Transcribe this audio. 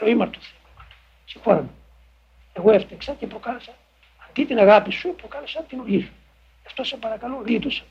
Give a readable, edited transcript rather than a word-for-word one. Το ήμαρτο Θεό. Συγχώρα μου. Εγώ έφταξα και προκάλεσα, αντί την αγάπη σου, προκάλεσα την οργή σου. Γι' αυτό σε παρακαλώ, γλίτωσε.